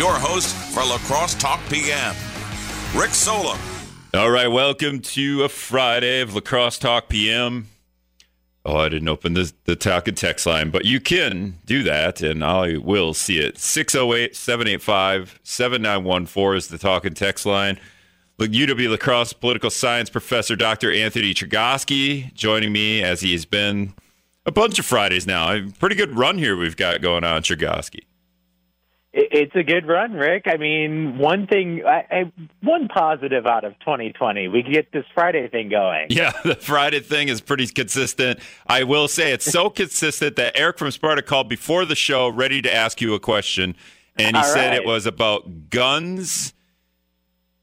your host for La Crosse Talk PM, Rick Sola. All right, welcome to a Friday of La Crosse Talk PM. Oh, I didn't open the talk and text line, but you can do that, and I will see it. 608-785-7914 is the talk and text line. UW-La Crosse political science professor Dr. Anthony Chergosky joining me, as he has been a bunch of Fridays now. A pretty good run here we've got going on, Chergosky. It's a good run, Rick. I mean, one positive out of 2020, we can get this Friday thing going. Yeah, the Friday thing is pretty consistent. I will say it's so consistent that Eric from Sparta called before the show ready to ask you a question, and he said it was about guns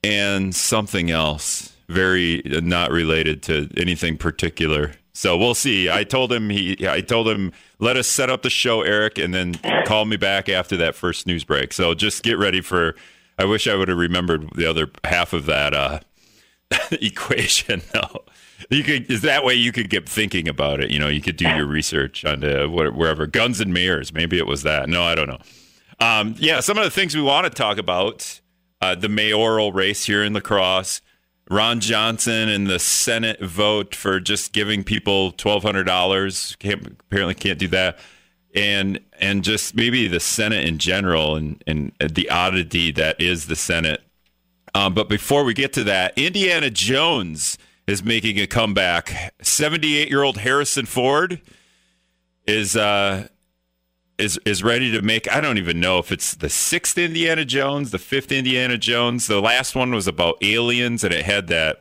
and something else, very not related to anything particular. So we'll see. I told him, let us set up the show, Eric, and then call me back after that first news break. So just get ready for, I wish I would have remembered the other half of that equation. No, you could, is that way you could get thinking about it. You know, you could do your research on wherever guns and mirrors. Maybe it was that. No, I don't know. Yeah. Some of the things we want to talk about, the mayoral race here in La Crosse. Ron Johnson and the Senate vote for just giving people $1,200. Apparently can't do that. And just maybe the Senate in general and the oddity that is the Senate. But before we get to that, Indiana Jones is making a comeback. 78-year-old Harrison Ford is ready to make, I don't even know if it's the sixth Indiana Jones, the fifth Indiana Jones. The last one was about aliens, and it had now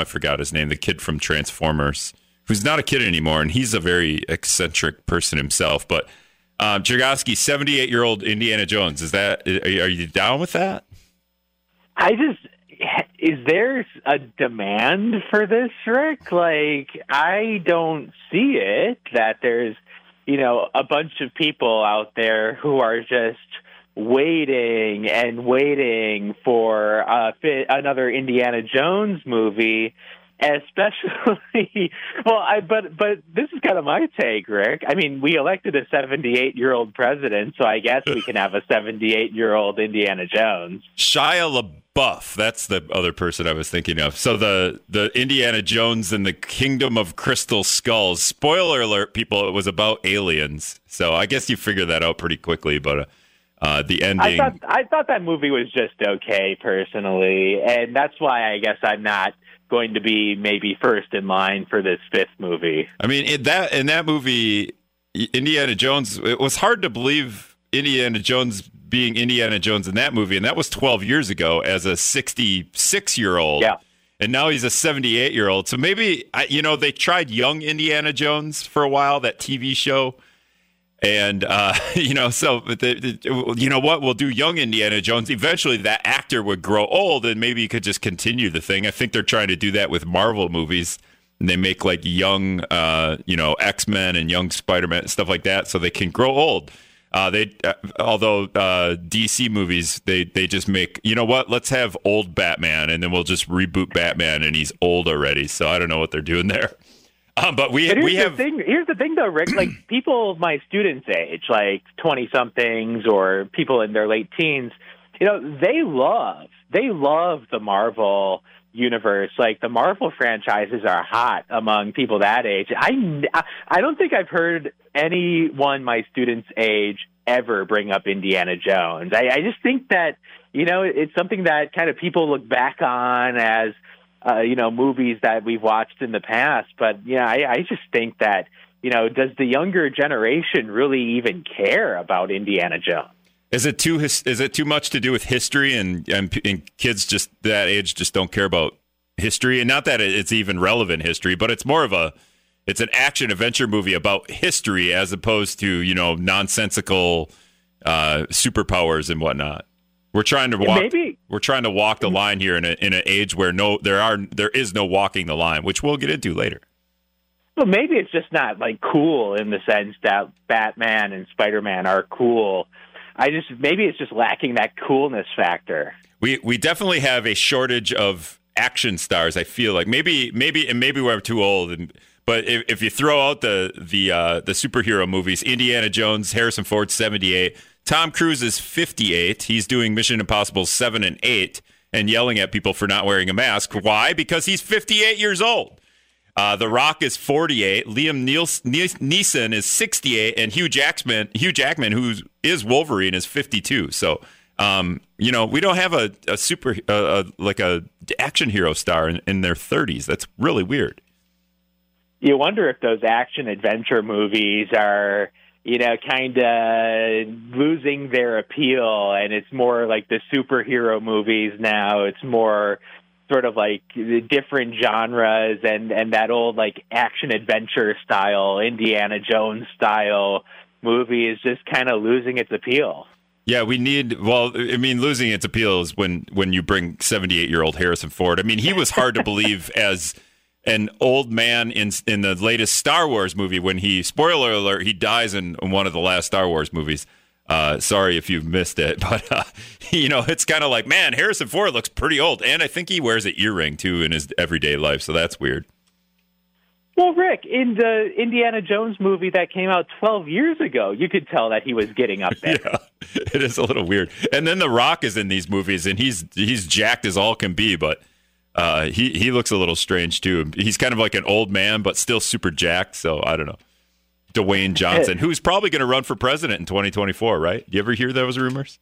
I forgot his name, the kid from Transformers, who's not a kid anymore, and he's a very eccentric person himself. But Chergosky, 78-year-old Indiana Jones, are you down with that? Is there a demand for this, Rick? Like, I don't see it, that there's, you know, a bunch of people out there who are just waiting and waiting for another Indiana Jones movie, especially. But this is kind of my take, Rick. I mean, we elected a 78-year-old president, so I guess we can have a 78-year-old Indiana Jones. Shia LaBeouf, that's the other person I was thinking of. So the Indiana Jones and the Kingdom of Crystal Skulls. Spoiler alert, people, it was about aliens. So I guess you figure that out pretty quickly, but the ending. I thought that movie was just okay, personally, and that's why I guess I'm not going to be maybe first in line for this fifth movie. I mean, in that movie, Indiana Jones, it was hard to believe Indiana Jones being Indiana Jones in that movie, and that was 12 years ago as a 66-year-old. Yeah. And now he's a 78-year-old. So maybe, they tried Young Indiana Jones for a while, that TV show. And, we'll do Young Indiana Jones. Eventually that actor would grow old and maybe you could just continue the thing. I think they're trying to do that with Marvel movies, and they make like young, X-Men and young Spider-Man and stuff like that, so they can grow old. Although DC movies, they just make, let's have old Batman, and then we'll just reboot Batman and he's old already. So I don't know what they're doing there. Here's the thing, though, Rick. Like, people my students' age, like 20-somethings or people in their late teens, they love the Marvel universe. Like, the Marvel franchises are hot among people that age. I don't think I've heard anyone my students' age ever bring up Indiana Jones. I just think that, it's something that kind of people look back on as, movies that we've watched in the past. But, I just think that, does the younger generation really even care about Indiana Jones? Is it too much to do with history and kids just that age just don't care about history? And not that it's even relevant history, but it's more of it's an action adventure movie about history as opposed to, nonsensical superpowers and whatnot. We're trying to walk. Maybe. We're trying to walk the line here in an age where there is no walking the line, which we'll get into later. Well, maybe it's just not like cool in the sense that Batman and Spider-Man are cool. Maybe it's just lacking that coolness factor. We definitely have a shortage of action stars. I feel like maybe we're too old. But if you throw out the superhero movies, Indiana Jones, Harrison Ford, 78. Tom Cruise is 58. He's doing Mission Impossible 7 and 8 and yelling at people for not wearing a mask. Why? Because he's 58 years old. The Rock is 48. Liam Neeson is 68. And Hugh Jackman, who is Wolverine, is 52. So, you know, we don't have a action hero star in their 30s. That's really weird. You wonder if those action adventure movies are, you know, kind of losing their appeal, and it's more like the superhero movies now. It's more sort of like the different genres and that old like action adventure style, Indiana Jones style movie is just kind of losing its appeal. Yeah, losing its appeal is when you bring 78-year-old Harrison Ford. I mean, he was hard to believe as an old man in the latest Star Wars movie when he, spoiler alert, he dies in one of the last Star Wars movies. Sorry if you've missed it, but, you know, it's kind of like, man, Harrison Ford looks pretty old. And I think he wears an earring, too, in his everyday life. So that's weird. Well, Rick, in the Indiana Jones movie that came out 12 years ago, you could tell that he was getting up there. Yeah, it is a little weird. And then The Rock is in these movies, and he's jacked as all can be, but he looks a little strange, too. He's kind of like an old man, but still super jacked, so I don't know. Dwayne Johnson, who's probably going to run for president in 2024, right? Do you ever hear those rumors?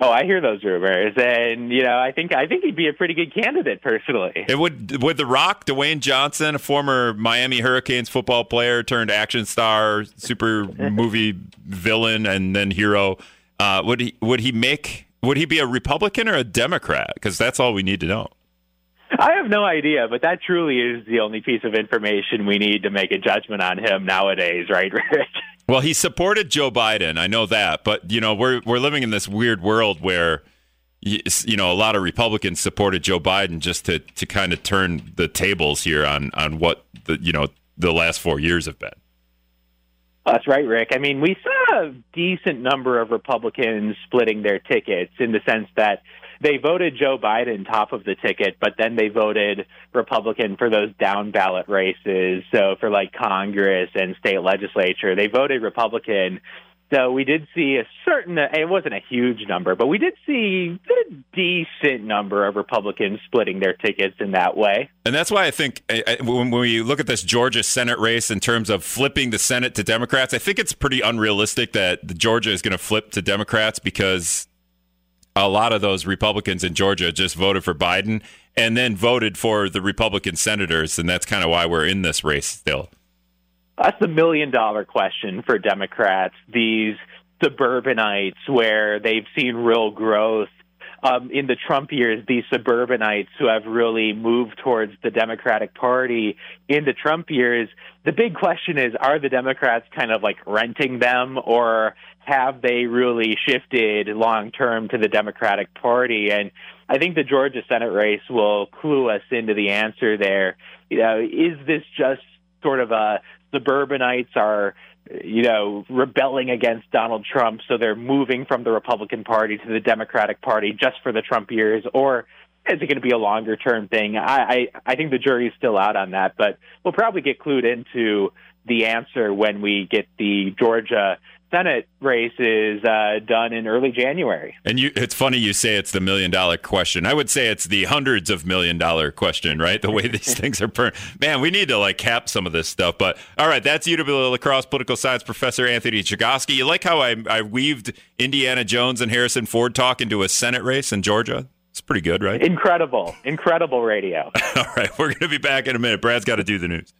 Oh, I hear those rumors, and you know, I think he'd be a pretty good candidate personally. It would The Rock, Dwayne Johnson, a former Miami Hurricanes football player turned action star, super movie villain, and then hero. Would he be a Republican or a Democrat? Because that's all we need to know. I have no idea, but that truly is the only piece of information we need to make a judgment on him nowadays, right, Rick? Well, he supported Joe Biden. I know that, but you know, we're living in this weird world where you know, a lot of Republicans supported Joe Biden just to kind of turn the tables here on what the, you know, the last 4 years have been. That's right, Rick. I mean, we saw a decent number of Republicans splitting their tickets in the sense that they voted Joe Biden top of the ticket, but then they voted Republican for those down-ballot races. So for, like, Congress and state legislature, they voted Republican. So we did see it wasn't a huge number, but we did see a decent number of Republicans splitting their tickets in that way. And that's why I think when we look at this Georgia Senate race in terms of flipping the Senate to Democrats, I think it's pretty unrealistic that Georgia is going to flip to Democrats because a lot of those Republicans in Georgia just voted for Biden and then voted for the Republican senators. And that's kind of why we're in this race still. That's the million-dollar question for Democrats, these suburbanites where they've seen real growth. In the Trump years, these suburbanites who have really moved towards the Democratic Party in the Trump years, the big question is, are the Democrats kind of like renting them, or have they really shifted long-term to the Democratic Party? And I think the Georgia Senate race will clue us into the answer there. You know, is this just sort of a suburbanites are, you know, rebelling against Donald Trump, so they're moving from the Republican Party to the Democratic Party just for the Trump years, or is it going to be a longer-term thing? I think the jury's still out on that, but we'll probably get clued into the answer when we get the Georgia Senate race is done in early January. And it's funny you say it's the million-dollar question. I would say it's the hundreds of million-dollar question, right? The way these things are burned. Man, we need to, like, cap some of this stuff. But, all right, that's UW-La Crosse political science professor Anthony Chergosky. You like how I weaved Indiana Jones and Harrison Ford talk into a Senate race in Georgia? It's pretty good, right? Incredible radio. All right, we're going to be back in a minute. Brad's got to do the news.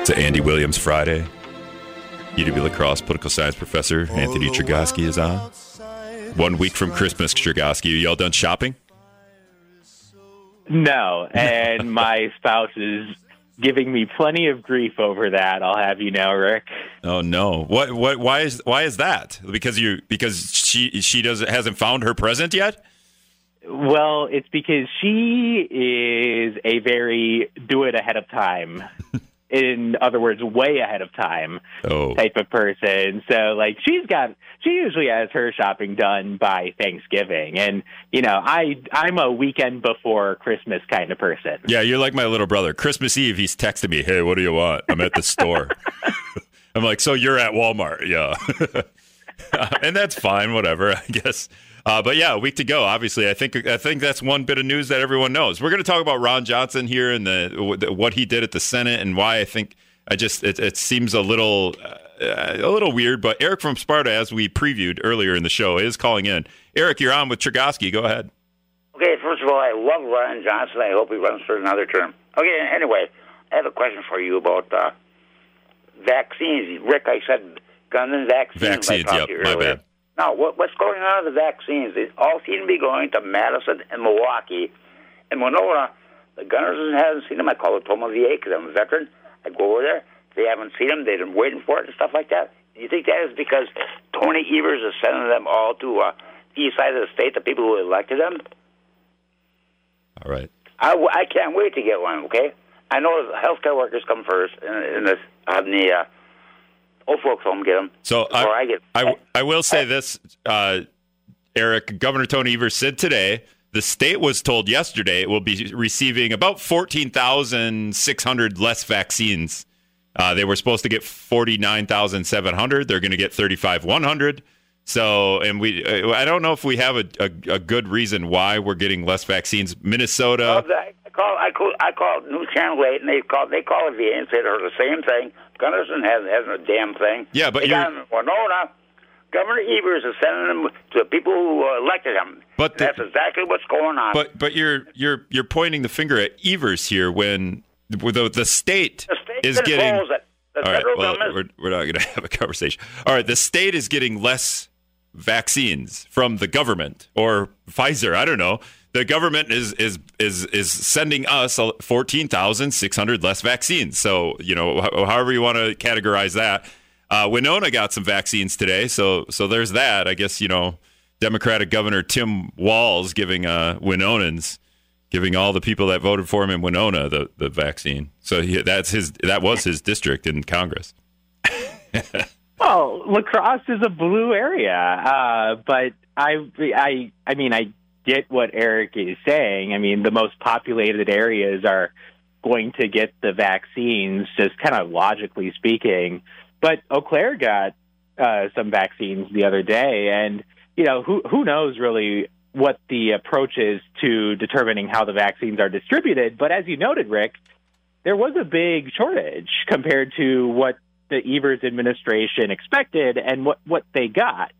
It's Andy Williams Friday. UW-La Crosse political science professor Anthony Chergosky is on. 1 week from Christmas, Chergosky. Are y'all done shopping? No, and my spouse is giving me plenty of grief over that. I'll have you know, Rick. Oh no! What? Why is that? Because she hasn't found her present yet. Well, it's because she is a very do it ahead of time. In other words, way ahead of time type of person. So, like, she usually has her shopping done by Thanksgiving. And, you know, I'm a weekend before Christmas kind of person. Yeah, you're like my little brother. Christmas Eve, he's texting me, hey, what do you want? I'm at the store. I'm like, so you're at Walmart. Yeah. And that's fine. Whatever, I guess. But yeah, a week to go. Obviously, I think that's one bit of news that everyone knows. We're going to talk about Ron Johnson here and what he did at the Senate and why I think it seems a little weird. But Eric from Sparta, as we previewed earlier in the show, is calling in. Eric, you're on with Chergosky. Go ahead. Okay, first of all, I love Ron Johnson. I hope he runs for another term. Okay, anyway, I have a question for you about vaccines. Rick, I said guns and vaccines. Yep, my bad. Now, what's going on with the vaccines? They all seem to be going to Madison and Milwaukee. In Winona, the gunners haven't seen them. I call it Toma VA because I'm a veteran. I go over there. They haven't seen them. They've been waiting for it and stuff like that. You think that is because Tony Evers is sending them all to the east side of the state, the people who elected them? All right. I can't wait to get one, okay? I know healthcare workers come first in the old folks home get them. So I will say this, Eric. Governor Tony Evers said today the state was told yesterday it will be receiving about 14,600 less vaccines. They were supposed to get 49,700. They're going to get 35,100. So, and I don't know if we have a good reason why we're getting less vaccines. Minnesota. I called News Channel 8, and they called VA and said the same thing. Gunderson hasn't a damn thing. Yeah, but Winona, Governor Evers is sending them to the people who elected him. But that's exactly what's going on. But you're pointing the finger at Evers here when the state is getting. All right, well, we're not going to have a conversation. All right, the state is getting less vaccines from the government or Pfizer. I don't know. The government is sending us 14,600 less vaccines. So, you know, however you want to categorize that. Winona got some vaccines today, so there's that. I guess, you know, Democratic Governor Tim Walz giving Winonans. Giving all the people that voted for him in Winona the vaccine, so that was his district in Congress. Well, La Crosse is a blue area, but I mean, I get what Eric is saying. I mean, the most populated areas are going to get the vaccines, just kind of logically speaking. But Eau Claire got some vaccines the other day, and you know who knows really what the approach is to determining how the vaccines are distributed. But as you noted, Rick, there was a big shortage compared to what the Evers administration expected and what they got.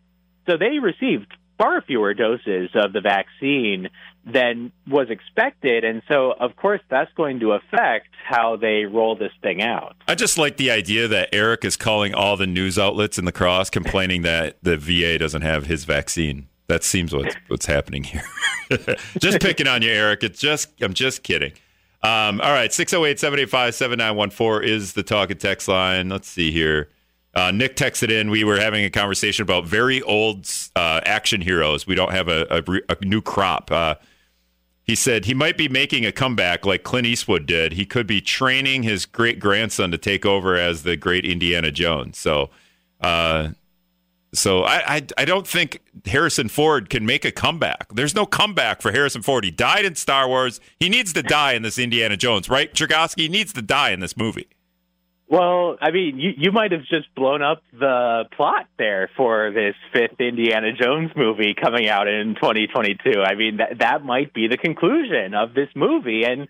So they received far fewer doses of the vaccine than was expected. And so, of course, that's going to affect how they roll this thing out. I just like the idea that Eric is calling all the news outlets in La Crosse complaining that the VA doesn't have his vaccine. That seems what's happening here. Just picking on you, Eric. I'm just kidding. All right, 608-785-7914 is the talk and text line. Let's see here. Nick texted in. We were having a conversation about very old action heroes. We don't have a new crop. He said he might be making a comeback like Clint Eastwood did. He could be training his great-grandson to take over as the great Indiana Jones. So, So I don't think Harrison Ford can make a comeback. There's no comeback for Harrison Ford. He died in Star Wars. He needs to die in this Indiana Jones, right? Chergosky needs to die in this movie. Well, I mean, you might have just blown up the plot there for this fifth Indiana Jones movie coming out in 2022. I mean, that might be the conclusion of this movie, and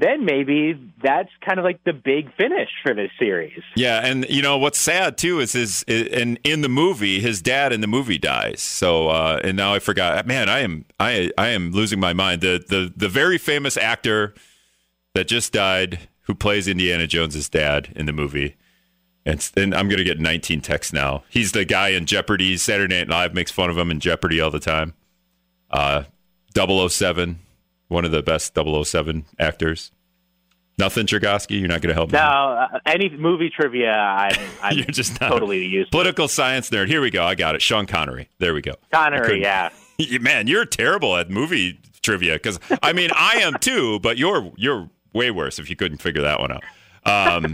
then maybe that's kind of like the big finish for this series. Yeah, and you know what's sad too is in the movie, his dad in the movie dies. So and now I forgot. Man, I am losing my mind. The very famous actor that just died, who plays Indiana Jones's dad in the movie, and I'm gonna get 19 texts now. He's the guy in Jeopardy. Saturday Night Live makes fun of him in Jeopardy all the time. 007. One of the best 007 actors. Nothing, Chergosky? You're not going to help me? No, any movie trivia, I'm you're just not totally used to. Political science nerd. Here we go. I got it. Sean Connery. There we go. Connery, yeah. Man, you're terrible at movie trivia because, I mean, I am too, but you're way worse if you couldn't figure that one out.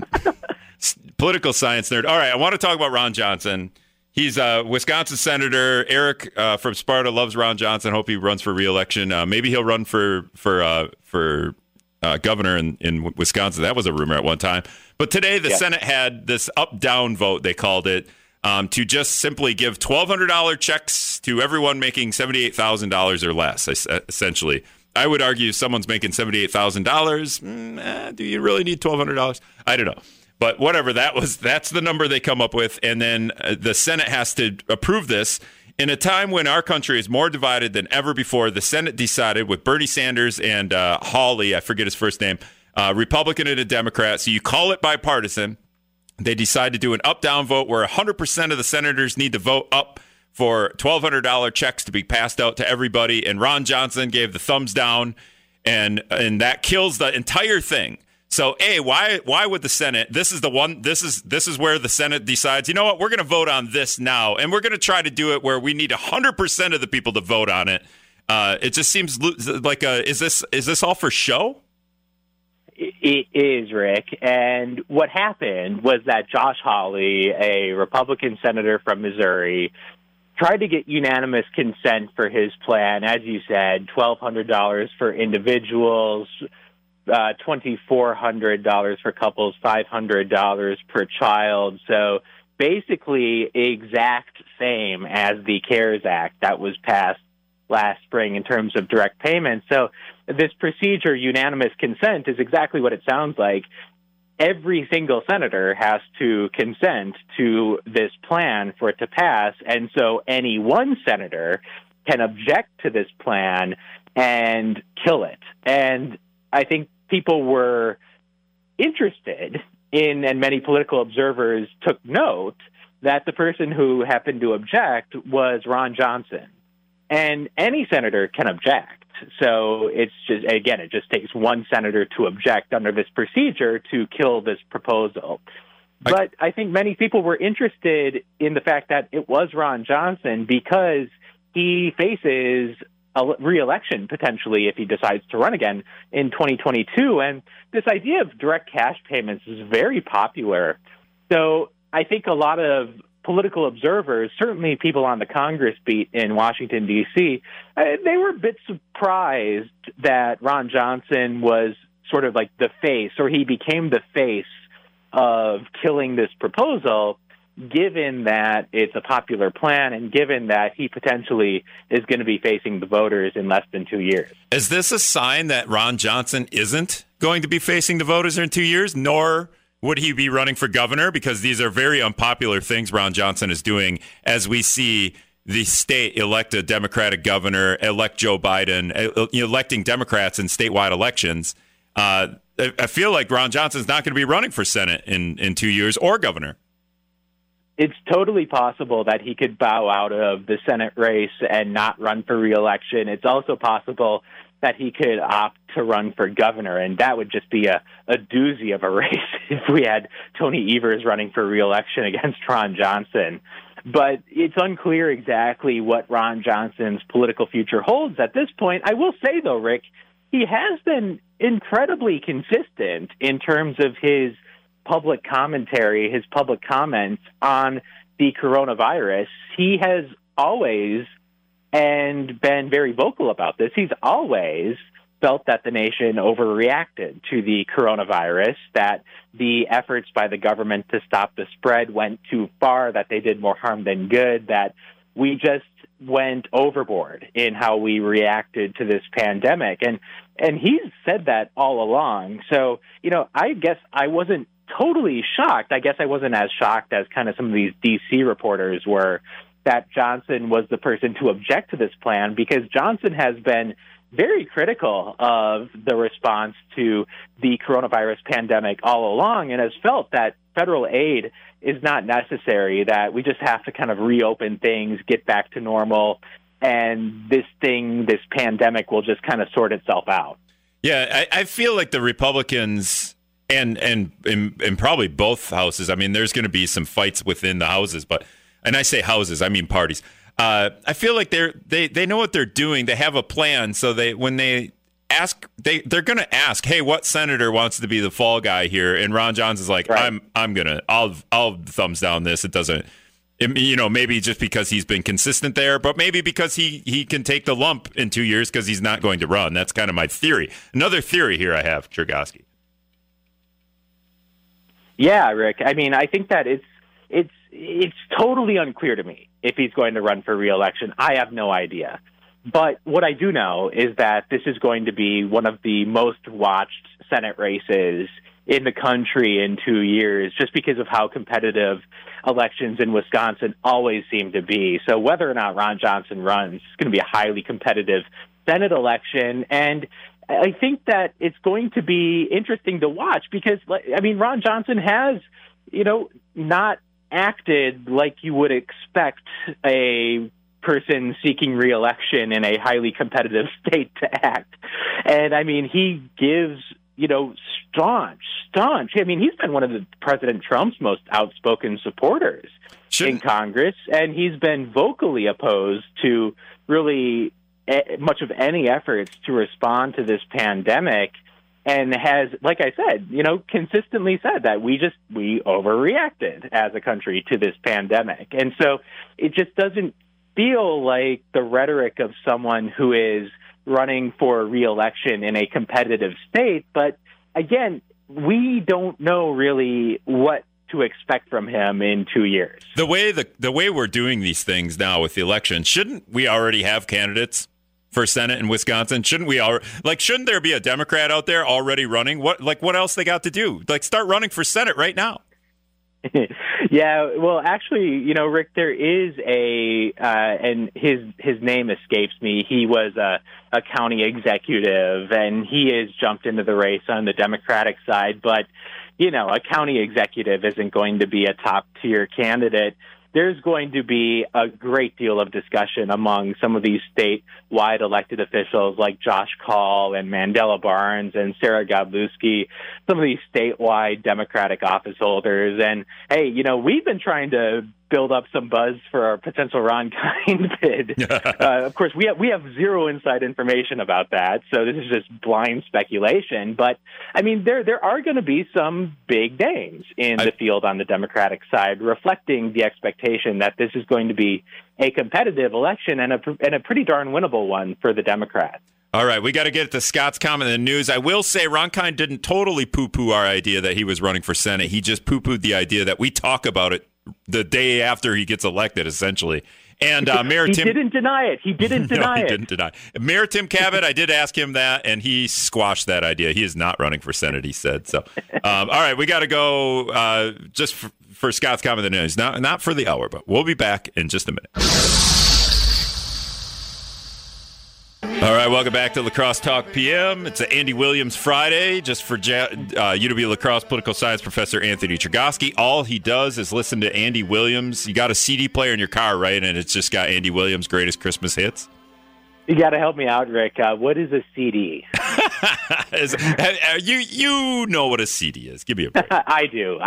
Political science nerd. All right, I want to talk about Ron Johnson. He's a Wisconsin senator. Eric from Sparta loves Ron Johnson. Hope he runs for re-election. Maybe he'll run for governor in Wisconsin. That was a rumor at one time. But today the Senate had this up-down vote, they called it, to just simply give $1,200 checks to everyone making $78,000 or less, essentially. I would argue someone's making $78,000. Do you really need $1,200? I don't know. But whatever, that's the number they come up with. And then the Senate has to approve this. In a time when our country is more divided than ever before, the Senate decided with Bernie Sanders and Hawley, I forget his first name, Republican and a Democrat. So you call it bipartisan. They decide to do an up-down vote where 100% of the senators need to vote up for $1,200 checks to be passed out to everybody. And Ron Johnson gave the thumbs down, and that kills the entire thing. So, why would the Senate? This is where the Senate decides, you know what, we're going to vote on this now, and we're going to try to do it where we need 100% of the people to vote on it. It just seems like is this all for show? It is, Rick. And what happened was that Josh Hawley, a Republican senator from Missouri, tried to get unanimous consent for his plan. As you said, $1,200 for individuals, $2,400 for couples, $500 per child. So basically exact same as the CARES Act that was passed last spring in terms of direct payments. So this procedure, unanimous consent, is exactly what it sounds like. Every single senator has to consent to this plan for it to pass. And so any one senator can object to this plan and kill it. And I think people were interested in, and many political observers took note, that the person who happened to object was Ron Johnson. And any senator can object. So it's just, again, it just takes one senator to object under this procedure to kill this proposal. But I think many people were interested in the fact that it was Ron Johnson because he faces a re-election potentially if he decides to run again in 2022. And this idea of direct cash payments is very popular. So I think a lot of political observers, certainly people on the Congress beat in Washington, D.C., they were a bit surprised that Ron Johnson was sort of like the face, or he became the face of killing this proposal, given that it's a popular plan and given that he potentially is going to be facing the voters in less than 2 years. Is this a sign that Ron Johnson isn't going to be facing the voters in 2 years, nor would he be running for governor? Because these are very unpopular things Ron Johnson is doing, as we see the state elect a Democratic governor, elect Joe Biden, electing Democrats in statewide elections. I feel like Ron Johnson's not going to be running for Senate in 2 years or governor. It's totally possible that he could bow out of the Senate race and not run for re-election. It's also possible that he could opt to run for governor, and that would just be a doozy of a race if we had Tony Evers running for re-election against Ron Johnson. But it's unclear exactly what Ron Johnson's political future holds at this point. I will say, though, Rick, he has been incredibly consistent in terms of his public commentary, his public comments on the coronavirus. He has always been very vocal about this. He's always felt that the nation overreacted to the coronavirus, that the efforts by the government to stop the spread went too far, that they did more harm than good, that we just went overboard in how we reacted to this pandemic. And he's said that all along. So, I guess I wasn't totally shocked. I guess I wasn't as shocked as kind of some of these DC reporters were, that Johnson was the person to object to this plan, because Johnson has been very critical of the response to the coronavirus pandemic all along and has felt that federal aid is not necessary, that we just have to kind of reopen things, get back to normal, and this pandemic will just kind of sort itself out. Yeah, I feel like the Republicans and probably both houses, I mean, there's going to be some fights within the houses, but and I say houses, I mean parties. I feel like they know what they're doing. They have a plan. So when they ask, they're going to ask, hey, what senator wants to be the fall guy here? And Ron Johnson's like, right. I'll thumbs down this. It doesn't, maybe just because he's been consistent there, but maybe because he can take the lump in 2 years because he's not going to run. That's kind of my theory. Another theory here I have, Chergosky. Yeah, Rick. I mean, I think that it's totally unclear to me if he's going to run for re-election. I have no idea. But what I do know is that this is going to be one of the most watched Senate races in the country in 2 years, just because of how competitive elections in Wisconsin always seem to be. So whether or not Ron Johnson runs, it's going to be a highly competitive Senate election. And I think that it's going to be interesting to watch because, I mean, Ron Johnson has, you know, not acted like you would expect a person seeking re-election in a highly competitive state to act. And, I mean, he gives, you know, staunch. I mean, he's been one of the President Trump's most outspoken supporters in Congress, and he's been vocally opposed to really much of any efforts to respond to this pandemic, and has, like I said, you know, consistently said that we overreacted as a country to this pandemic. And so it just doesn't feel like the rhetoric of someone who is running for re-election in a competitive state. But again, we don't know really what to expect from him in 2 years. The way we're doing these things now with the election, shouldn't we already have candidates for Senate in Wisconsin? Shouldn't there be a Democrat out there already running? What else they got to do? Like, start running for Senate right now. Yeah, well, actually, you know, Rick, there is and his name escapes me. He was a county executive, and he has jumped into the race on the Democratic side. But, you know, a county executive isn't going to be a top-tier candidate. There's going to be a great deal of discussion among some of these statewide elected officials like Josh Call and Mandela Barnes and Sarah Godlewski, some of these statewide Democratic office holders. And, hey, you know, we've been trying to build up some buzz for our potential Ron Kind bid. Of course, we have zero inside information about that, so this is just blind speculation. But, I mean, there are going to be some big names in the field on the Democratic side, reflecting the expectation that this is going to be a competitive election and a pretty darn winnable one for the Democrats. All right, we got to get to Scott's comment in the news. I will say Ron Kind didn't totally poo-poo our idea that he was running for Senate. He just poo-pooed the idea that we talk about it the day after he gets elected, essentially. And Mayor Tim didn't deny it. Mayor Tim Cabot, I did ask him that, and he squashed that idea. He is not running for Senate, he said. So, all right, we got to go just for Scott's comment in the news. Not for the hour, but we'll be back in just a minute. All right, welcome back to La Crosse Talk PM. It's an Andy Williams Friday, just for UW-La Crosse political science professor Anthony Chergosky. All he does is listen to Andy Williams. You got a CD player in your car, right? And it's just got Andy Williams' greatest Christmas hits? You got to help me out, Rick. What is a CD? you know what a CD is. Give me a break. I do.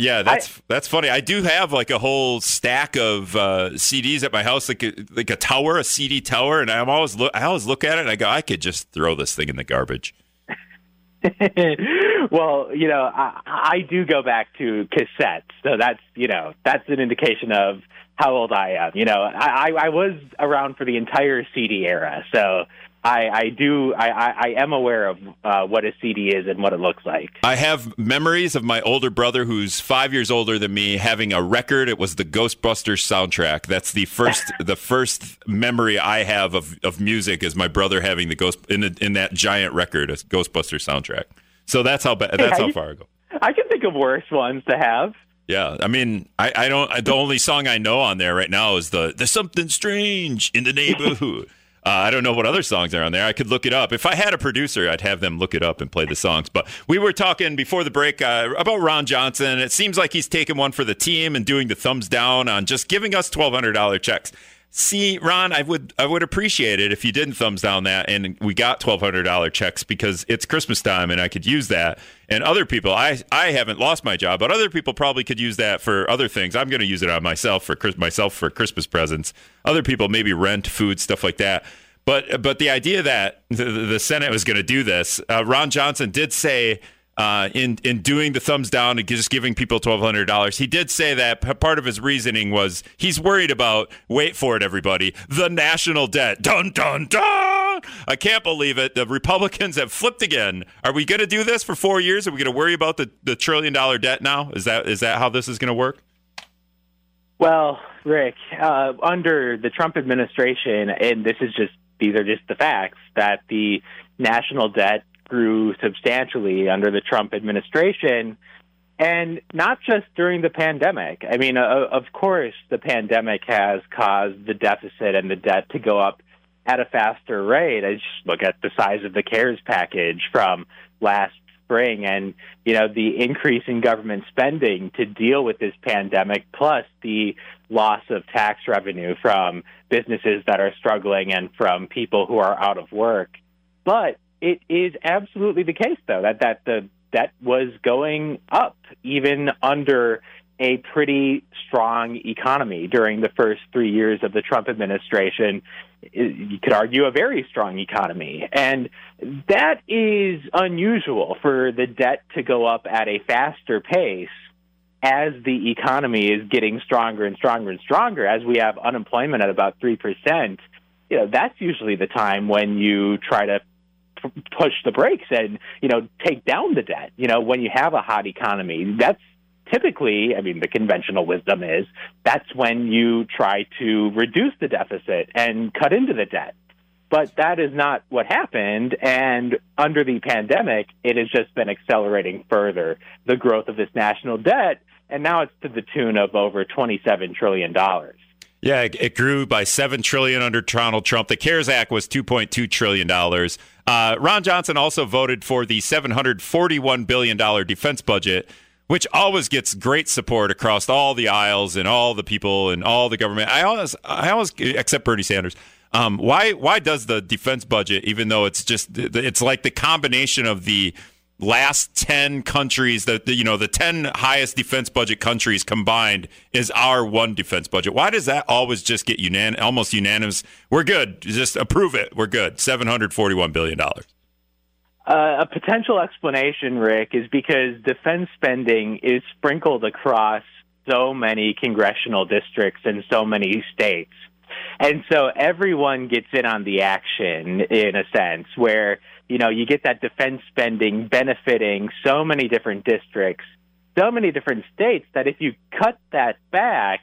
Yeah, that's funny. I do have like a whole stack of CDs at my house, like a tower, a CD tower, and I always look at it and I go, I could just throw this thing in the garbage. Well, you know, I do go back to cassettes, so that's an indication of how old I am. You know, I was around for the entire CD era, so. I am aware of what a CD is and what it looks like. I have memories of my older brother, who's 5 years older than me, having a record. It was the Ghostbusters soundtrack. That's the first memory I have of music, is my brother having the Ghost in that giant record, a Ghostbusters soundtrack. So that's how far I go. I can think of worse ones to have. Yeah, I mean, I don't. The only song I know on there right now is the Something Strange in the Neighborhood. I don't know what other songs are on there. I could look it up. If I had a producer, I'd have them look it up and play the songs. But we were talking before the break about Ron Johnson. It seems like he's taking one for the team and doing the thumbs down on just giving us $1,200 checks. See, Ron, I would appreciate it if you didn't thumbs down that and we got $1,200 checks, because it's Christmas time and I could use that. And other people, I haven't lost my job, but other people probably could use that for other things. I'm going to use it on myself for Christmas presents. Other people maybe rent, food, stuff like that. But the idea that the Senate was going to do this, Ron Johnson did say in doing the thumbs down and just giving people $1,200. He did say that part of his reasoning was he's worried about, wait for it, everybody, the national debt. Dun, dun, dun! I can't believe it. The Republicans have flipped again. Are we going to do this for 4 years? Are we going to worry about the $1 trillion debt now? Is that how this is going to work? Well, Rick, under the Trump administration, and these are just the facts, that the national debt grew substantially under the Trump administration, and not just during the pandemic. I mean, of course, the pandemic has caused the deficit and the debt to go up at a faster rate. I just look at the size of the CARES package from last spring and, you know, the increase in government spending to deal with this pandemic, plus the loss of tax revenue from businesses that are struggling and from people who are out of work. But it is absolutely the case, though, that the debt was going up even under a pretty strong economy during the first 3 years of the Trump administration. You could argue a very strong economy. And that is unusual for the debt to go up at a faster pace as the economy is getting stronger and stronger and stronger, as we have unemployment at about 3%. You know, that's usually the time when you try to push the brakes and, you know, take down the debt. You know, when you have a hot economy, that's typically, I mean, the conventional wisdom is that's when you try to reduce the deficit and cut into the debt. But that is not what happened. And under the pandemic, it has just been accelerating further the growth of this national debt. And now it's to the tune of over $27 trillion. Yeah, it grew by $7 trillion under Donald Trump. The CARES Act was $2.2 trillion. Ron Johnson also voted for the $741 billion defense budget, which always gets great support across all the aisles and all the people and all the government. I always, except Bernie Sanders. Why does the defense budget, even though it's like the combination of the last 10 countries, the 10 highest defense budget countries combined is our one defense budget. Why does that always just get almost unanimous? We're good. Just approve it. We're good. $741 billion. A potential explanation, Rick, is because defense spending is sprinkled across so many congressional districts and so many states. And so everyone gets in on the action, in a sense, where, you know, you get that defense spending benefiting so many different districts, so many different states, that if you cut that back,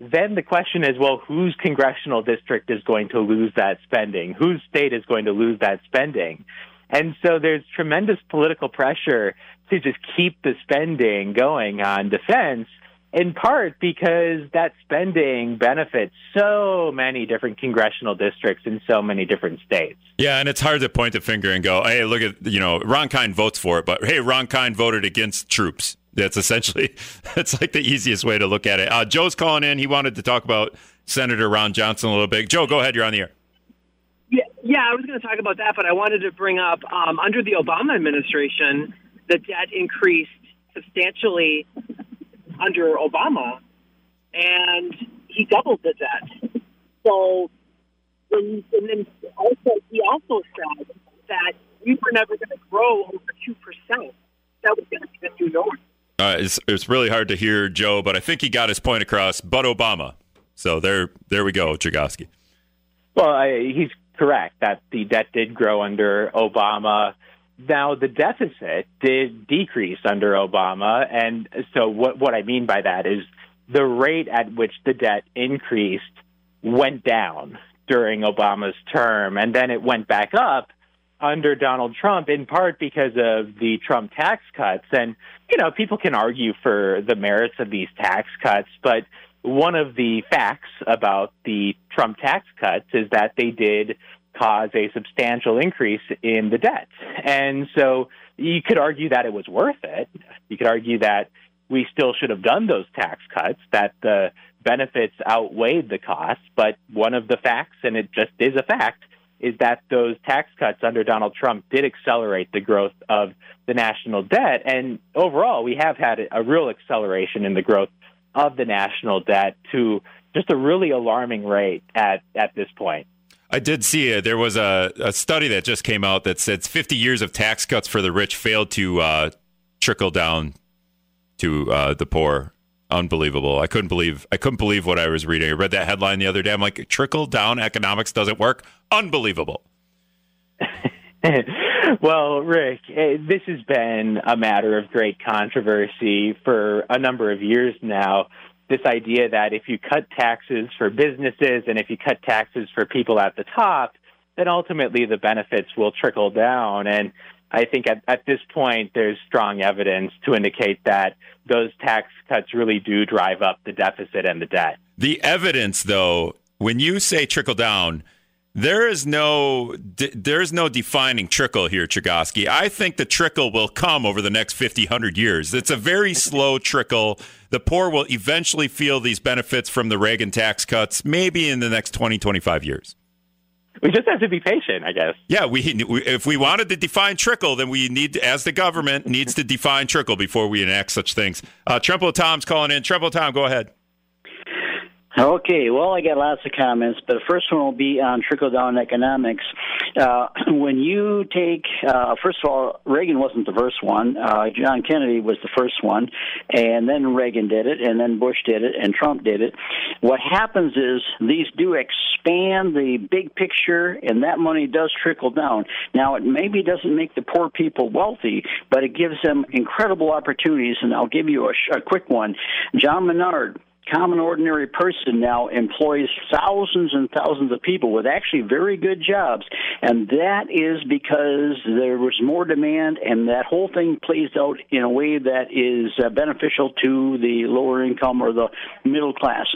then the question is, well, whose congressional district is going to lose that spending? Whose state is going to lose that spending? And so there's tremendous political pressure to just keep the spending going on defense, in part because that spending benefits so many different congressional districts in so many different states. Yeah, and it's hard to point the finger and go, hey, look at, you know, Ron Kind votes for it, but hey, Ron Kind voted against troops. That's essentially, that's like the easiest way to look at it. Joe's calling in. He wanted to talk about Senator Ron Johnson a little bit. Joe, go ahead. You're on the air. Yeah, I was going to talk about that, but I wanted to bring up under the Obama administration, the debt increased substantially under Obama, and he doubled the debt. So, and then also he also said that we were never going to grow over 2%. That was going to be the new norm. It's really hard to hear, Joe, but I think he got his point across. But Obama, so there we go, Chergosky. Well, he's correct that the debt did grow under Obama. Now, the deficit did decrease under Obama, and so what I mean by that is the rate at which the debt increased went down during Obama's term, and then it went back up under Donald Trump, in part because of the Trump tax cuts. And, you know, people can argue for the merits of these tax cuts, but one of the facts about the Trump tax cuts is that they did cause a substantial increase in the debt. And so you could argue that it was worth it. You could argue that we still should have done those tax cuts, that the benefits outweighed the costs. But one of the facts, and it just is a fact, is that those tax cuts under Donald Trump did accelerate the growth of the national debt. And overall, we have had a real acceleration in the growth of the national debt to just a really alarming rate at this point. I did see it. There was a study that just came out that said 50 years of tax cuts for the rich failed to trickle down to the poor. Unbelievable. I couldn't believe what I was reading. I read that headline the other day. I'm like, trickle down economics doesn't work. Unbelievable. Well, Rick, this has been a matter of great controversy for a number of years now. This idea that if you cut taxes for businesses and if you cut taxes for people at the top, then ultimately the benefits will trickle down. And I think at this point, there's strong evidence to indicate that those tax cuts really do drive up the deficit and the debt. The evidence, though, when you say trickle down, there is no defining trickle here, Chergosky. I think the trickle will come over the next 50, 100 years. It's a very slow trickle. The poor will eventually feel these benefits from the Reagan tax cuts, maybe in the next 20, 25 years. We just have to be patient, I guess. Yeah, if we wanted to define trickle, then we need, as the government, needs to define trickle before we enact such things. Tremble Tom's calling in. Tremble Tom, go ahead. Okay, well, I got lots of comments, but the first one will be on trickle-down economics. When you take, first of all, Reagan wasn't the first one. John Kennedy was the first one, and then Reagan did it, and then Bush did it, and Trump did it. What happens is these do expand the big picture, and that money does trickle down. Now, it maybe doesn't make the poor people wealthy, but it gives them incredible opportunities, and I'll give you a quick one. John Menard, common ordinary person, now employs thousands and thousands of people with actually very good jobs, and that is because there was more demand, and that whole thing plays out in a way that is beneficial to the lower income or the middle class.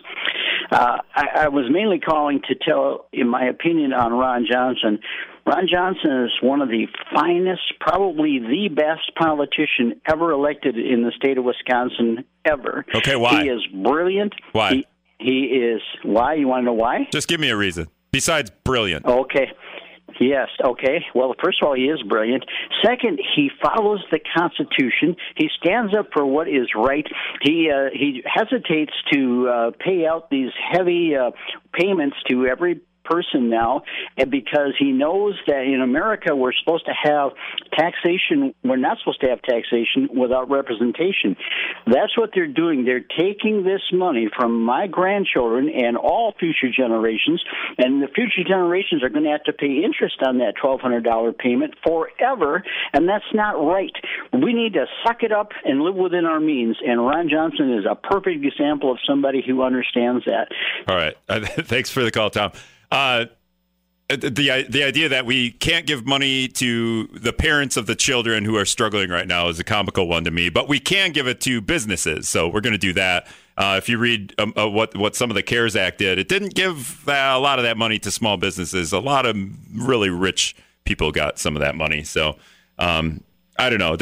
I was mainly calling to tell, in my opinion, on Ron Johnson. Ron Johnson is one of the finest, probably the best politician ever elected in the state of Wisconsin ever. Okay, why? He is brilliant. Why? He is. Why? You want to know why? Just give me a reason. Besides brilliant. Okay. Yes, okay. Well, first of all, he is brilliant. Second, he follows the Constitution. He stands up for what is right. He hesitates to pay out these heavy payments to every person now, and because he knows that in America we're supposed to have taxation, we're not supposed to have taxation without representation. That's what they're doing. They're taking this money from my grandchildren and all future generations, and the future generations are going to have to pay interest on that $1,200 payment forever, and that's not right. We need to suck it up and live within our means, and Ron Johnson is a perfect example of somebody who understands that. All right. Thanks for the call, Tom. The idea that we can't give money to the parents of the children who are struggling right now is a comical one to me, but we can give it to businesses, so we're going to do that. If you read what some of the CARES Act did, it didn't give a lot of that money to small businesses. A lot of really rich people got some of that money, so I don't know.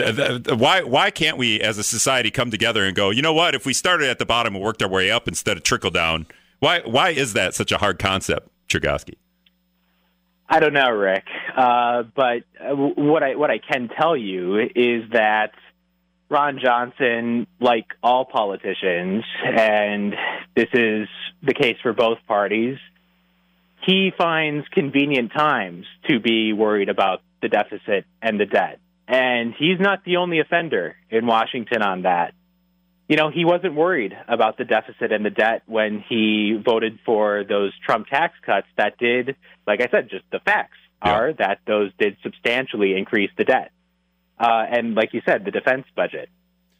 Why can't we, as a society, come together and go, you know what, if we started at the bottom and worked our way up instead of trickle down, why is that such a hard concept? Chergosky. I don't know, Rick, but what I can tell you is that Ron Johnson, like all politicians, and this is the case for both parties, he finds convenient times to be worried about the deficit and the debt. And he's not the only offender in Washington on that. You know, he wasn't worried about the deficit and the debt when he voted for those Trump tax cuts that did, like I said, just the facts are that those did substantially increase the debt. And like you said, the defense budget.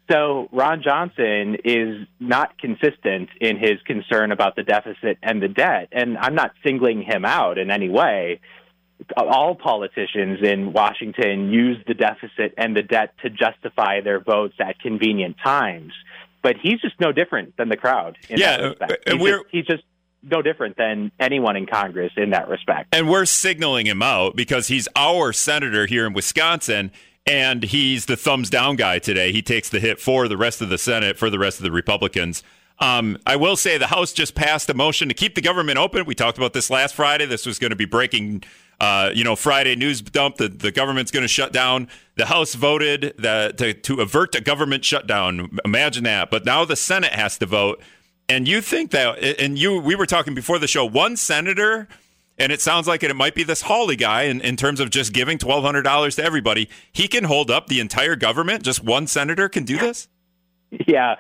So Ron Johnson is not consistent in his concern about the deficit and the debt. And I'm not singling him out in any way. All politicians in Washington use the deficit and the debt to justify their votes at convenient times. But he's just no different than the crowd in that respect. He's just no different than anyone in Congress in that respect. And we're signaling him out because he's our senator here in Wisconsin, and he's the thumbs down guy today. He takes the hit for the rest of the Senate, for the rest of the Republicans. I will say the House just passed a motion to keep the government open. We talked about this last Friday. This was going to be breaking Friday news dump. The government's going to shut down. The House voted to avert a government shutdown. Imagine that. But now the Senate has to vote. And you think that, we were talking before the show, one senator And it sounds like it might be this Hawley guy in terms of just giving $1,200 to everybody. He can hold up the entire government. Just one senator can do this? Yeah.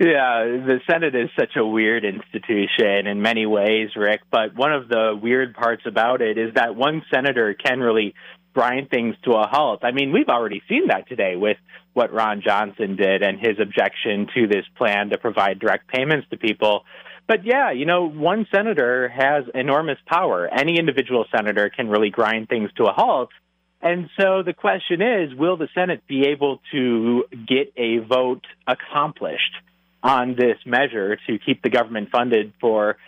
Yeah, the Senate is such a weird institution in many ways, Rick. But one of the weird parts about it is that one senator can really grind things to a halt. I mean, we've already seen that today with what Ron Johnson did and his objection to this plan to provide direct payments to people. But, yeah, you know, one senator has enormous power. Any individual senator can really grind things to a halt. And so the question is, will the Senate be able to get a vote accomplished on this measure to keep the government funded for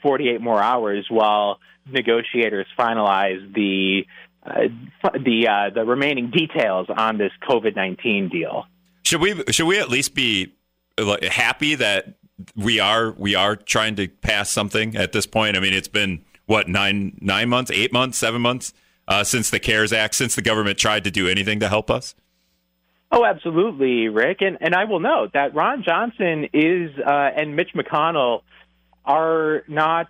48 more hours while negotiators finalize the remaining details on this COVID-19 deal? Should we at least be happy that we are trying to pass something at this point? I mean, it's been what, nine months, 8 months, 7 months since the CARES Act, since the government tried to do anything to help us. Oh, absolutely, Rick. And I will note that Ron Johnson is and Mitch McConnell are not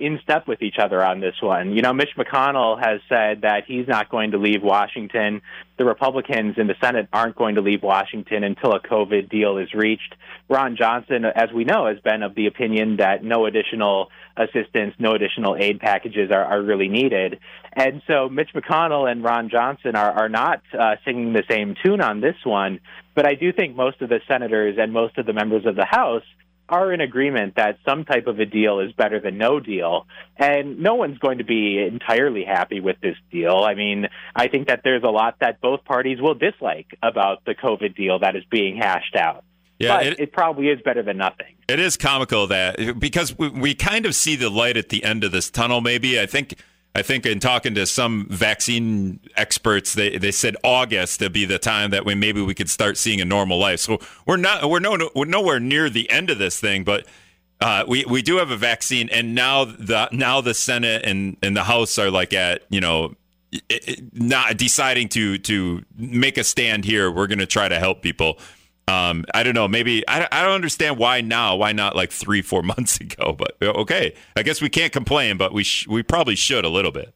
in step with each other on this one. You know, Mitch McConnell has said that he's not going to leave Washington. The Republicans in the Senate aren't going to leave Washington until a COVID deal is reached. Ron Johnson, as we know, has been of the opinion that no additional assistance, no additional aid packages are really needed. And so Mitch McConnell and Ron Johnson are not singing the same tune on this one. But I do think most of the senators and most of the members of the House are in agreement that some type of a deal is better than no deal, and no one's going to be entirely happy with this deal. I mean, I think that there's a lot that both parties will dislike about the COVID deal that is being hashed out. Yeah, but it probably is better than nothing. It is comical that because we kind of see the light at the end of this tunnel, maybe. I think in talking to some vaccine experts, they said August would be the time that maybe we could start seeing a normal life. So we're nowhere near the end of this thing, but we do have a vaccine, and now the Senate and the House are like at, you know, not deciding to make a stand here. We're going to try to help people. I don't know. Maybe I don't understand why now. Why not like 3-4 months ago? But okay, I guess we can't complain, but we probably should a little bit.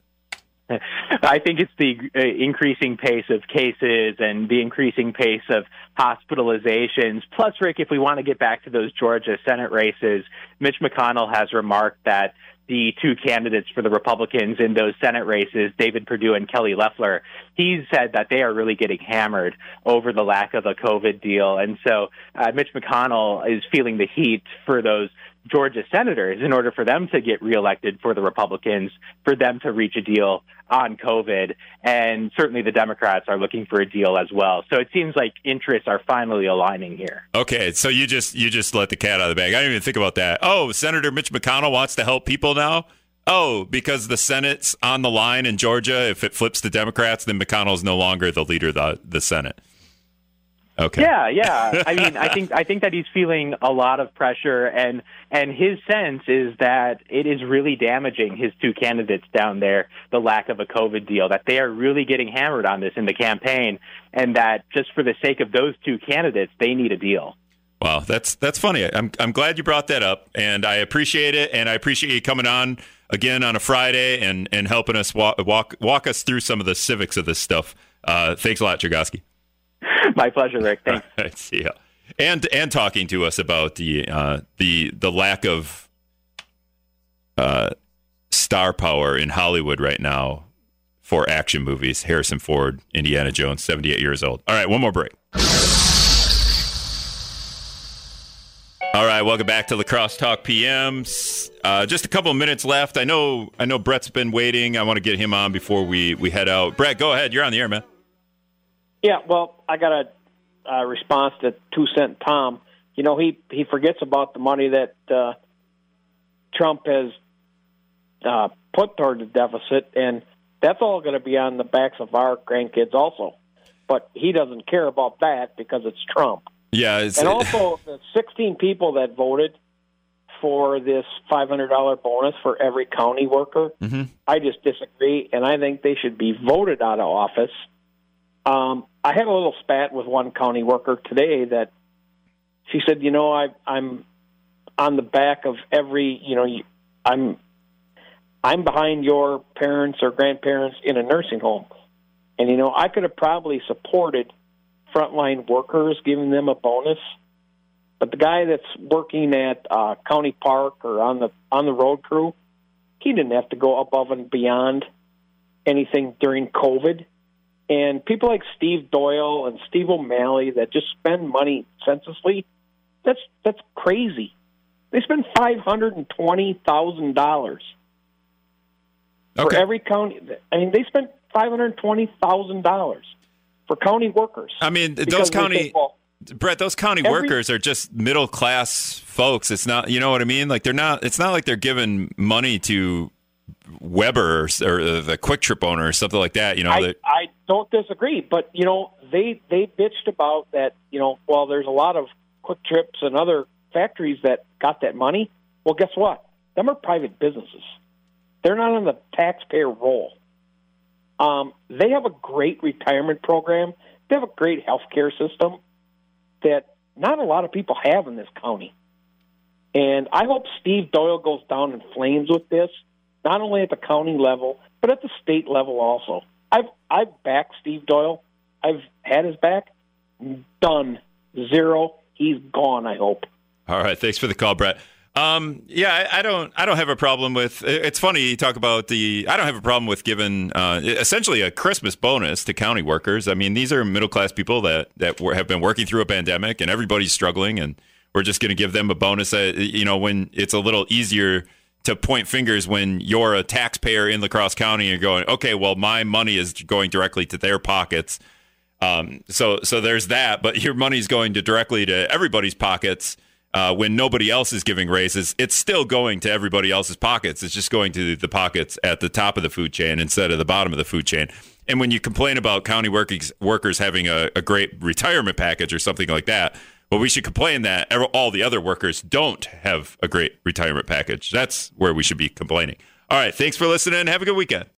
I think it's the increasing pace of cases and the increasing pace of hospitalizations. Plus, Rick, if we want to get back to those Georgia Senate races, Mitch McConnell has remarked that the two candidates for the Republicans in those Senate races, David Perdue and Kelly Loeffler, he's said that they are really getting hammered over the lack of a COVID deal. And so Mitch McConnell is feeling the heat for those Georgia senators in order for them to get reelected for the Republicans, for them to reach a deal on COVID. And certainly the Democrats are looking for a deal as well. So it seems like interests are finally aligning here. Okay, so you just let the cat out of the bag. I didn't even think about that. Oh, Senator Mitch McConnell wants to help people now? Oh, because the Senate's on the line in Georgia. If it flips to Democrats, then McConnell's no longer the leader of the Senate. Okay. Yeah. I mean, I think that he's feeling a lot of pressure, and his sense is that it is really damaging his two candidates down there, the lack of a COVID deal, that they are really getting hammered on this in the campaign, and that just for the sake of those two candidates, they need a deal. Wow, that's funny. I'm glad you brought that up, and I appreciate it, and I appreciate you coming on again on a Friday and helping us walk us through some of the civics of this stuff. Thanks a lot, Chergosky. My pleasure, Rick. Thanks. Right, see ya. And talking to us about the lack of star power in Hollywood right now for action movies. Harrison Ford, Indiana Jones, 78 years old. All right, one more break. All right, welcome back to La Crosse Talk PM. Just a couple of minutes left. I know Brett's been waiting. I want to get him on before we head out. Brett, go ahead. You're on the air, man. Yeah, well, I got a response to 2 Cent Tom. You know, he forgets about the money that Trump has put toward the deficit, and that's all going to be on the backs of our grandkids also. But he doesn't care about that because it's Trump. Yeah, and also the 16 people that voted for this $500 bonus for every county worker, mm-hmm. I just disagree, and I think they should be voted out of office. I had a little spat with one county worker today that she said, you know, I'm on the back of every, you know, I'm I'm behind your parents or grandparents in a nursing home. And, you know, I could have probably supported frontline workers, giving them a bonus. But the guy that's working at County Park or on the road crew, he didn't have to go above and beyond anything during COVID. And people like Steve Doyle and Steve O'Malley that just spend money senselessly, that's crazy. They spend $520,000 for every county. I mean, they spent $520,000 for county workers. I mean, those county think, well, Brett, those county workers are just middle class folks. It's not, you know what I mean? Like they're not. It's not like they're giving money to Weber or the Quick Trip owner or something like that. You know, I don't disagree, but you know, they bitched about that. You know, well, there's a lot of Quick Trips and other factories that got that money. Well, guess what? Them are private businesses. They're not on the taxpayer roll. They have a great retirement program. They have a great health care system that not a lot of people have in this county. And I hope Steve Doyle goes down in flames with this, not only at the county level, but at the state level also. I've backed Steve Doyle. I've had his back. Done. Zero. He's gone, I hope. All right. Thanks for the call, Brett. I don't have a problem with. It's funny you talk about I don't have a problem with giving essentially a Christmas bonus to county workers. I mean, these are middle class people that have been working through a pandemic, and everybody's struggling, and we're just going to give them a bonus. You know, when it's a little easier to point fingers when you're a taxpayer in La Crosse County and going, okay, well, my money is going directly to their pockets. So there's that, but your money's going directly to everybody's pockets. When nobody else is giving raises, it's still going to everybody else's pockets. It's just going to the pockets at the top of the food chain instead of the bottom of the food chain. And when you complain about county workers having a great retirement package or something like that, well, we should complain that all the other workers don't have a great retirement package. That's where we should be complaining. All right. Thanks for listening. Have a good weekend.